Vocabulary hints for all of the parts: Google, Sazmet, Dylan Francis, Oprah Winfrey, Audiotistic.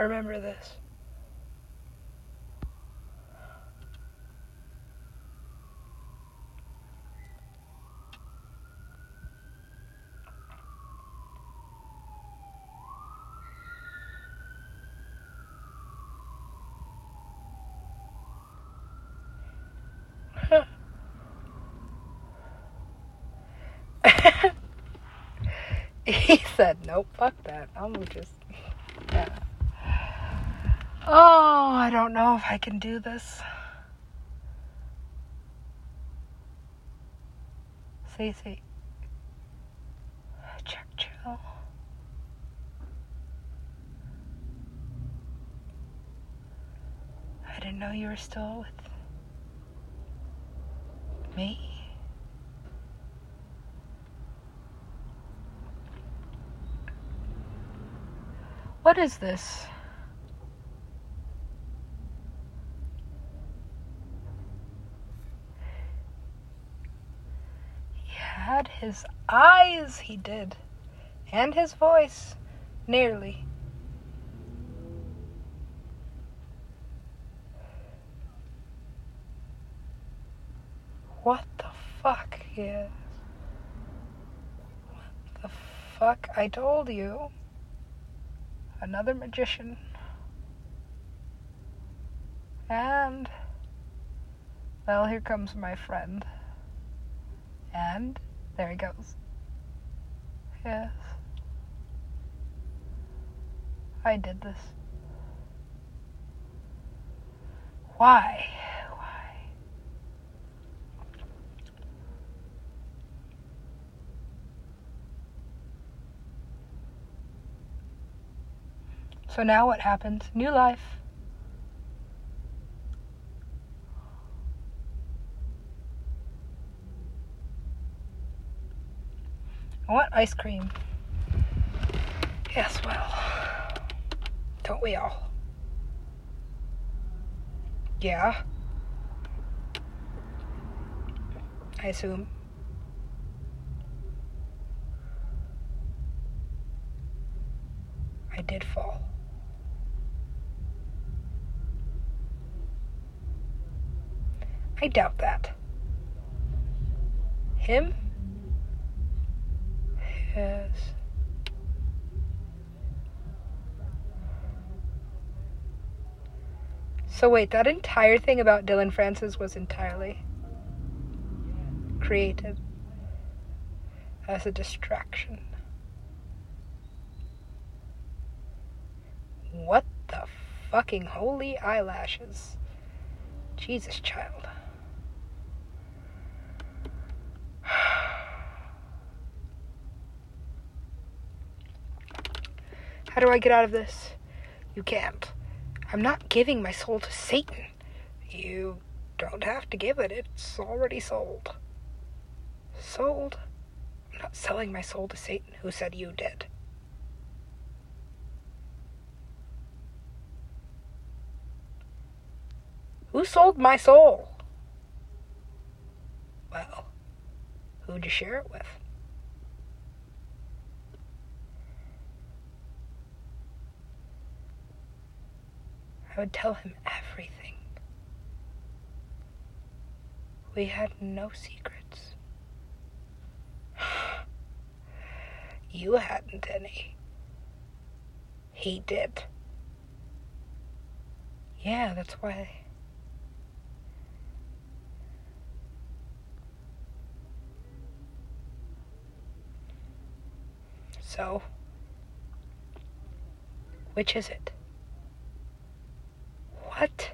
I remember this. He said, nope, fuck that. I'm just... Yeah. Oh, I don't know if I can do this. See. Check, chill. I didn't know you were still with me. What is this? He had his eyes, he did, and his voice, nearly. What the fuck, yeah. What the fuck, I told you. Another magician, and well, here comes my friend, and there he goes. Yes, I did this. Why? So now what happens? New life. I want ice cream. Yes, well, don't we all? Yeah. I assume. I did fall. I doubt that. Him? Yes. So wait, that entire thing about Dylan Francis was entirely created as a distraction. What the fucking holy eyelashes. Jesus, child. How do I get out of this? You can't. I'm not giving my soul to Satan. You don't have to give it. It's already sold. Sold? I'm not selling my soul to Satan. Who said you did? Who sold my soul? Well, who'd you share it with? I would tell him everything. We had no secrets. You hadn't any. He did. Yeah, that's why. So, which is it? What?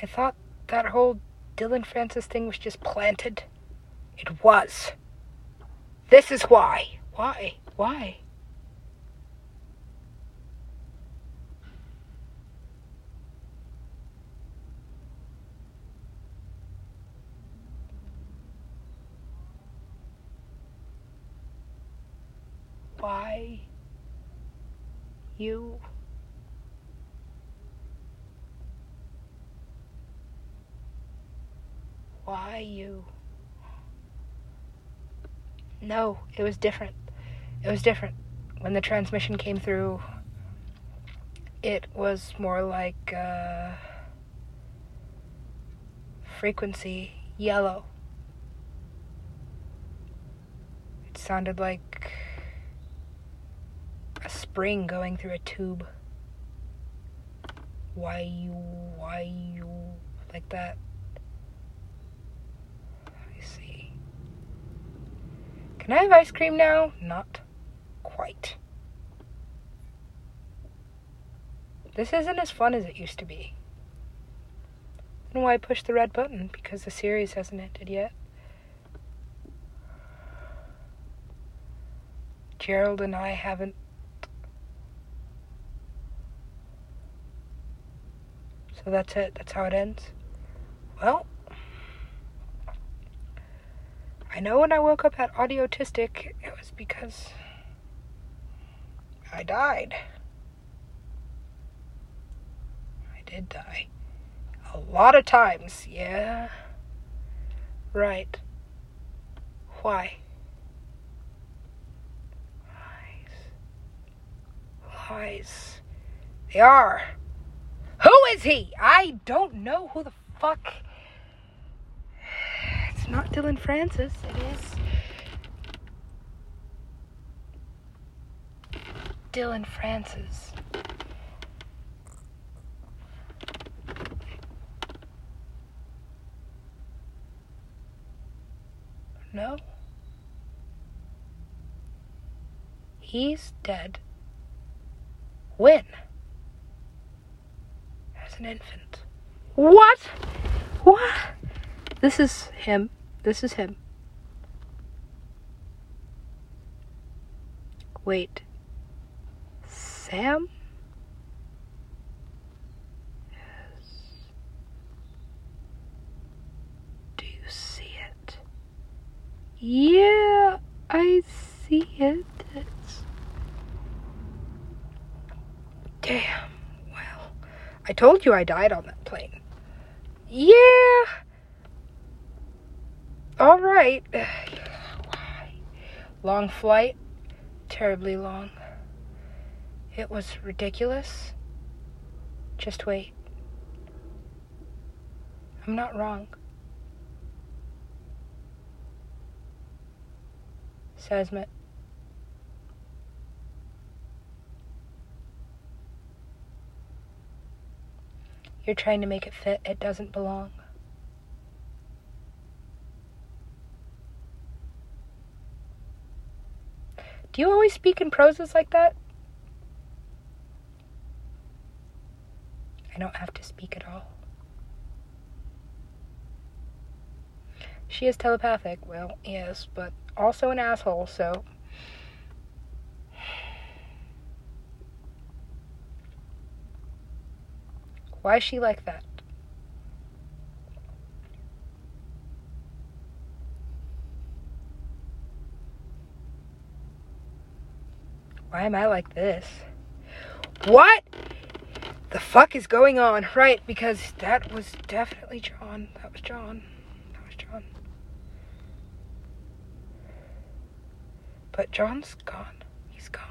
I thought that whole Dylan Francis thing was just planted. It was. This is why. Why? Why? You... Why you? No, it was different. When the transmission came through, it was more like frequency yellow. It sounded like a spring going through a tube. Why you, like that. I see. Can I have ice cream now? Not quite. This isn't as fun as it used to be. I don't know why I pushed the red button, because the series hasn't ended yet. Gerald and I haven't. So that's it. That's how it ends. Well, I know when I woke up at Audiotistic, it was because I died. I did die. A lot of times, yeah. Right. Why? Lies. Lies. They are. Who is he? I don't know who the fuck. It's not Dylan Francis. It is Dylan Francis. No. He's dead. When? An infant. What? This is him. Wait. Sam? Yes. Do you see it? Yeah, I see it. It's... Damn. I told you I died on that plane. Yeah. All right. Why? Long flight. Terribly long. It was ridiculous. Just wait. I'm not wrong. Sazmet. You're trying to make it fit. It doesn't belong. Do you always speak in proses like that? I don't have to speak at all. She is telepathic. Well, yes, but also an asshole, so... Why is she like that? Why am I like this? What the fuck is going on? Right, because that was definitely John. That was John. But John's gone. He's gone.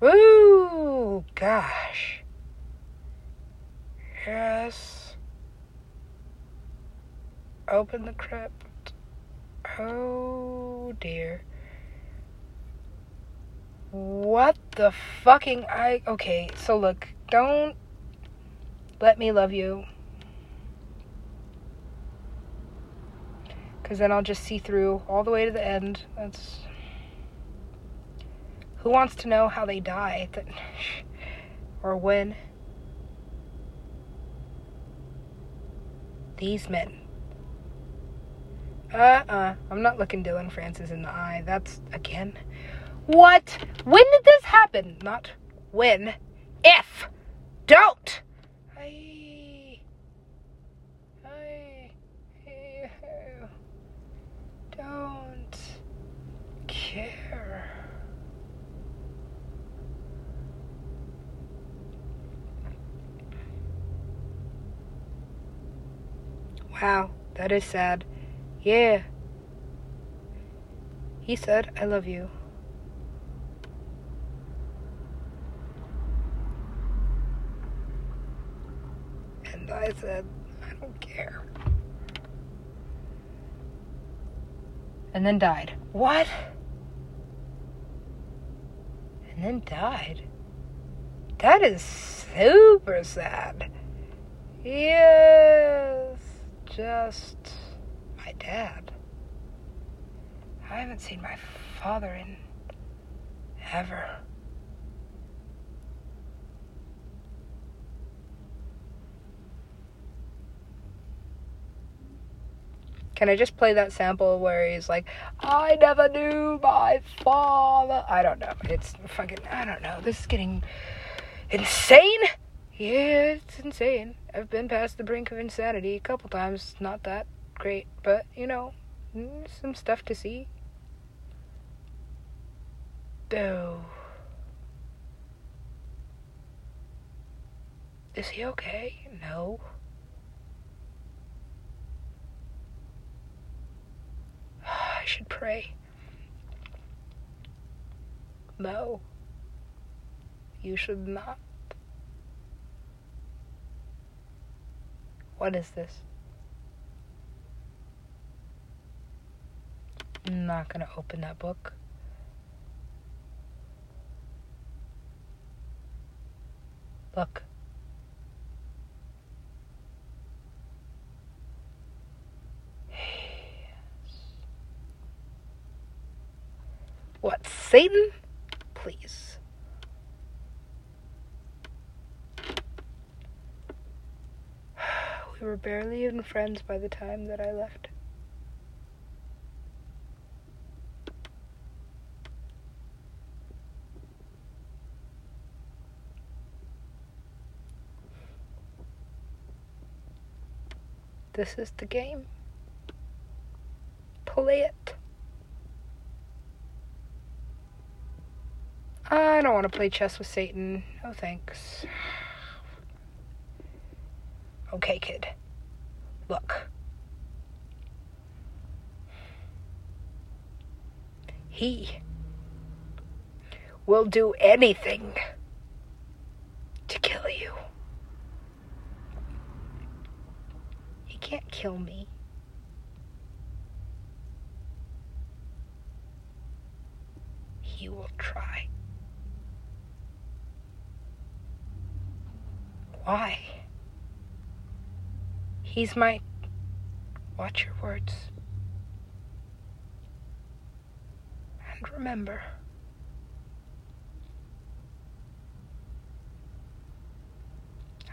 Ooh, gosh. Yes. Open the crypt. Oh, dear. What the fucking... Okay, so look. Don't let me love you. Because then I'll just see through all the way to the end. That's... Who wants to know how they die? Or when? These men. I'm not looking Dylan Francis in the eye. That's, again. What? When did this happen? Not when. If. Don't. I don't care. Wow, that is sad. Yeah. He said, I love you. And I said, I don't care. And then died. What? And then died. That is super sad. He is just my dad. I haven't seen my father in ever. Can I just play that sample where he's like, I never knew my father? I don't know. It's fucking, I don't know. This is getting insane. Yeah, it's insane. I've been past the brink of insanity a couple times. Not that great, but, you know, some stuff to see. Oh. Is he okay? No. I should pray. No. You should not. What is this? I'm not gonna open that book. Look. Yes. What, Satan? Please. We were barely even friends by the time that I left. This is the game. Play it. I don't want to play chess with Satan. No thanks. Okay, kid. Look. He will do anything to kill you. He can't kill me. He will try. Why? He's my... Watch your words. And remember.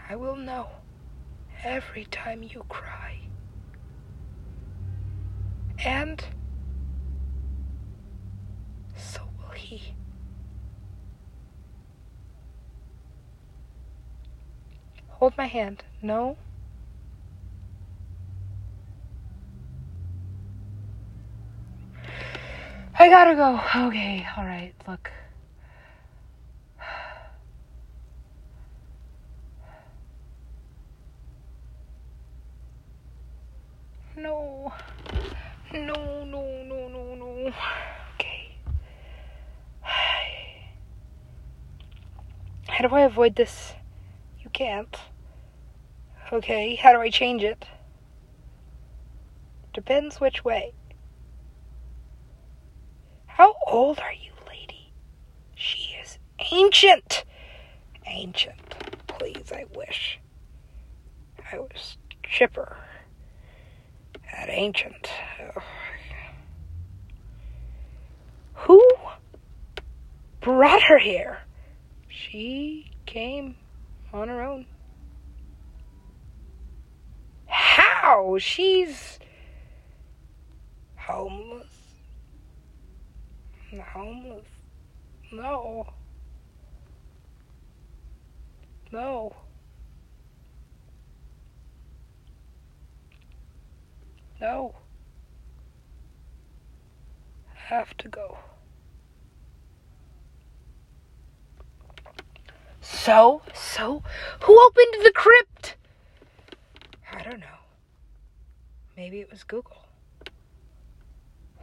I will know every time you cry. And so will he. Hold my hand. No. I gotta go. Okay, alright, look. No. No, no, no, no, no. Okay. How do I avoid this? You can't. Okay, how do I change it? Depends which way. How old are you, lady? She is ancient. Ancient. Please, I wish. I was chipper at ancient. Ugh. Who brought her here? She came on her own. How? She's homeless. Homeless. No. No. No. I have to go. So? Who opened the crypt? I don't know. Maybe it was Google.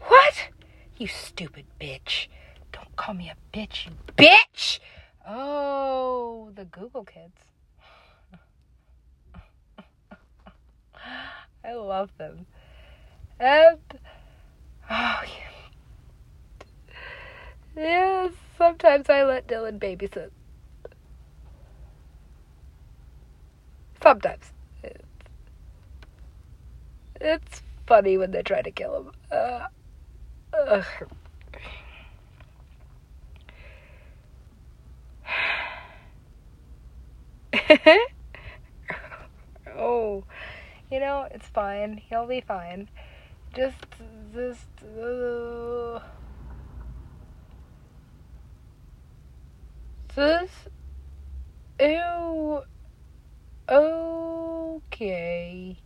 What? You stupid bitch. Don't call me a bitch, you bitch! Oh, the Google kids. love them. And yeah, sometimes I let Dylan babysit. Sometimes. It's funny when they try to kill him. Oh, you know, it's fine. He'll be fine. Ew. Okay.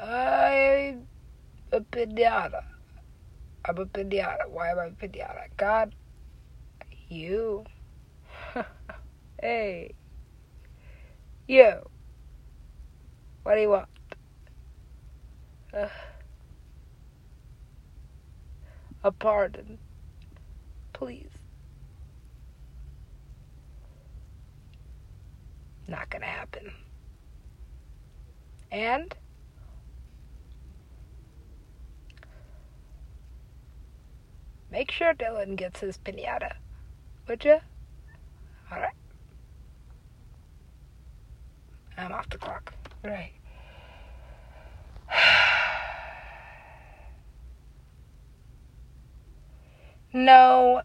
I'm a pinata. I'm a pinata. Why am I a pinata? God, you. Hey. You. What do you want? A pardon. Please. Not gonna happen. And? Make sure Dylan gets his pinata, would you? Alright. I'm off the clock. Right. No,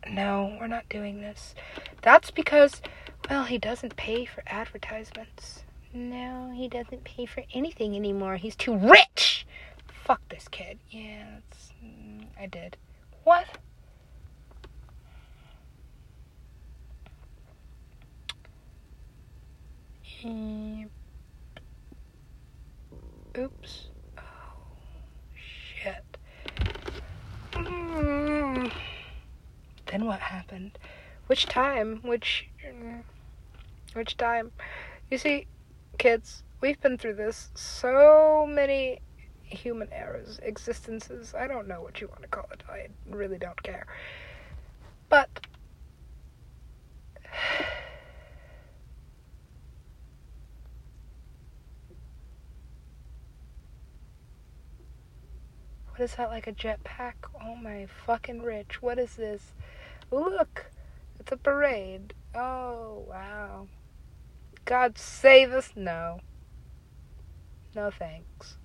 we're not doing this. That's because, well, he doesn't pay for advertisements. No, he doesn't pay for anything anymore. He's too rich! Fuck this kid. Yeah, that's... I did. What? Oops. Oh, shit. Then what happened? Which time? You see, kids, we've been through this. So many human errors, existences. I don't know what you want to call it. I really don't care. But... what is that, like a jetpack? Oh my fucking rich. What is this? Look! It's a parade. Oh, wow. God save us? No. No thanks.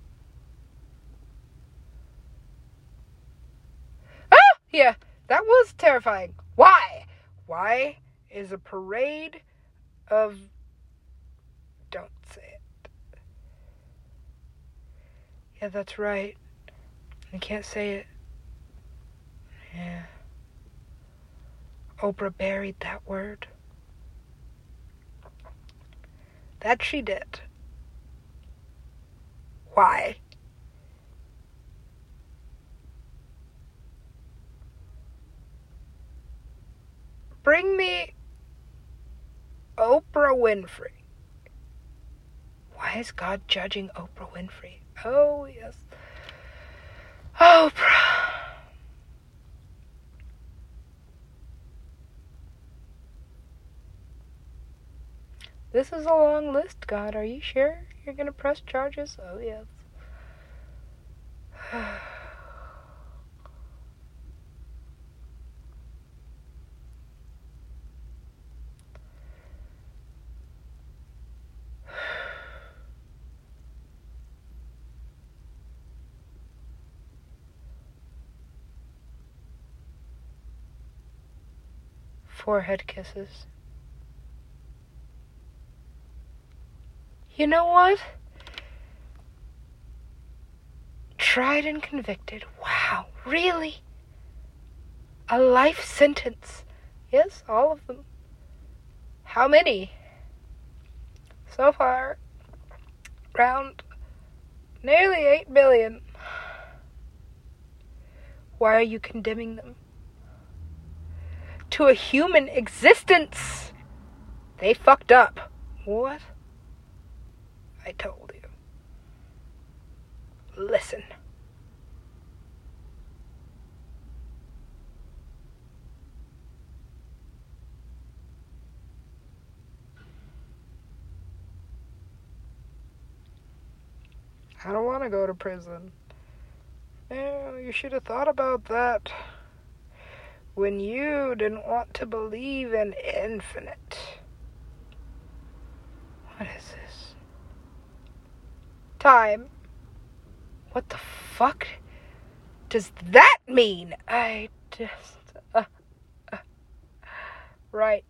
Ah! Yeah, that was terrifying. Why? Why is a parade of... Don't say it. Yeah, that's right. I can't say it. Yeah. Oprah buried that word. That she did. Why? Bring me Oprah Winfrey. Why is God judging Oprah Winfrey? Oh, yes. Oprah. This is a long list, God. Are you sure you're going to press charges? Oh, yes. Forehead kisses. You know what? Tried and convicted. Wow, really? A life sentence. Yes, all of them. How many? So far, round nearly 8 billion. Why are you condemning them? To a human existence. They fucked up. What? I told you. Listen. I don't want to go to prison. No, you should have thought about that when you didn't want to believe in infinite. What is this? Time. What the fuck does that mean? I just... right.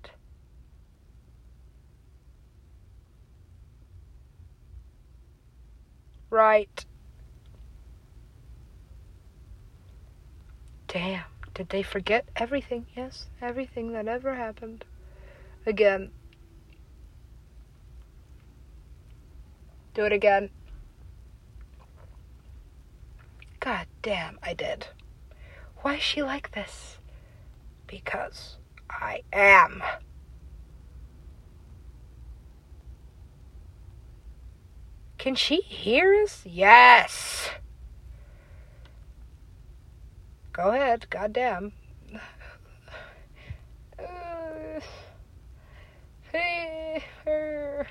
Right. Damn, did they forget everything? Yes, everything that ever happened. Again. Do it again. God damn, I did. Why is she like this? Because... I am. Can she hear us? Yes. Go ahead. Goddamn. Hey, her.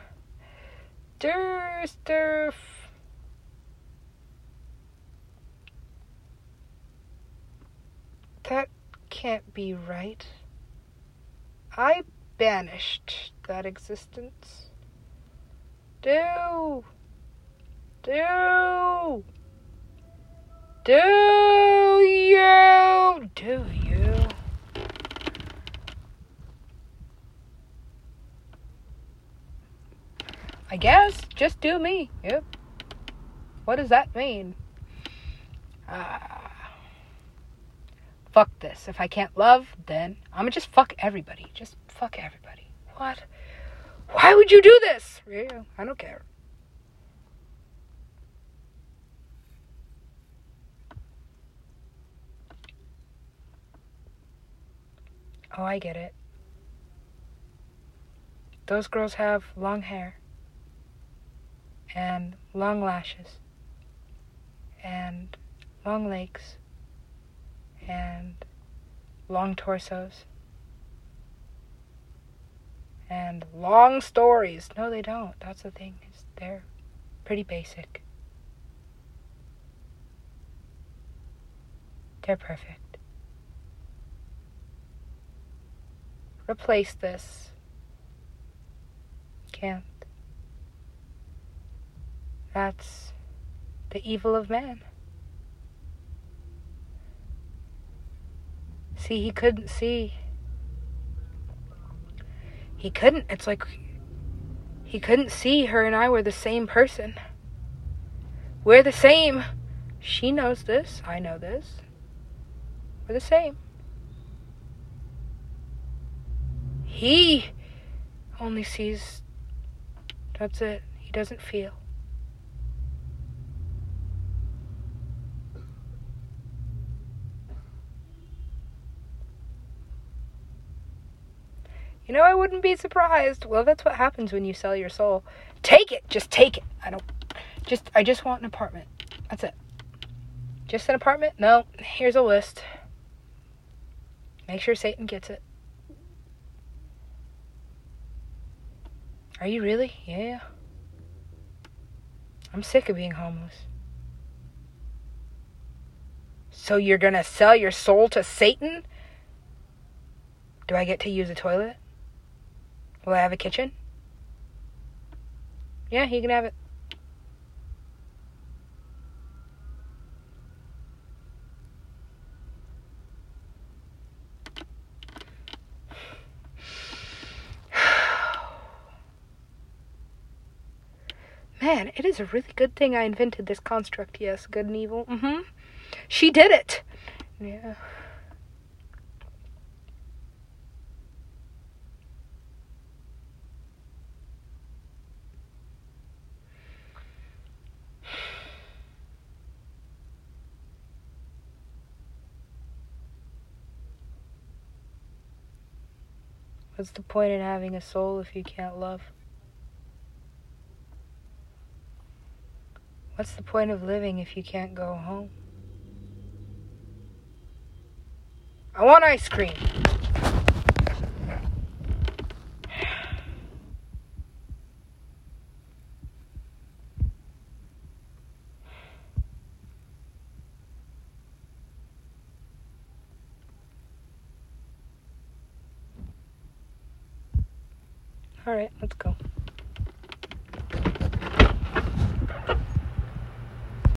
Durf. That can't be right. I banished that existence. Do you? I guess, just do me. Yep. What does that mean? Fuck this. If I can't love, then I'm gonna just fuck everybody. Just fuck everybody. What? Why would you do this? Yeah, I don't care. Oh, I get it. Those girls have long hair. And long lashes. And long legs. And long torsos. And long stories. No, they don't. That's the thing. They're pretty basic. They're perfect. Replace this. Can't. That's the evil of man. See, he couldn't see. He couldn't. It's like he couldn't see her and I were the same person. We're the same. She knows this. I know this. We're the same. He only sees. That's it. He doesn't feel. You know, I wouldn't be surprised. Well, that's what happens when you sell your soul. Take it. Just take it. I just want an apartment. That's it. Just an apartment? No. Here's a list. Make sure Satan gets it. Are you really? Yeah. I'm sick of being homeless. So you're gonna sell your soul to Satan? Do I get to use a toilet? Will I have a kitchen? Yeah, he can have it. Man, it is a really good thing I invented this construct. Yes, good and evil. Mm-hmm. She did it! Yeah. What's the point in having a soul if you can't love? What's the point of living if you can't go home? I want ice cream. All right, let's go.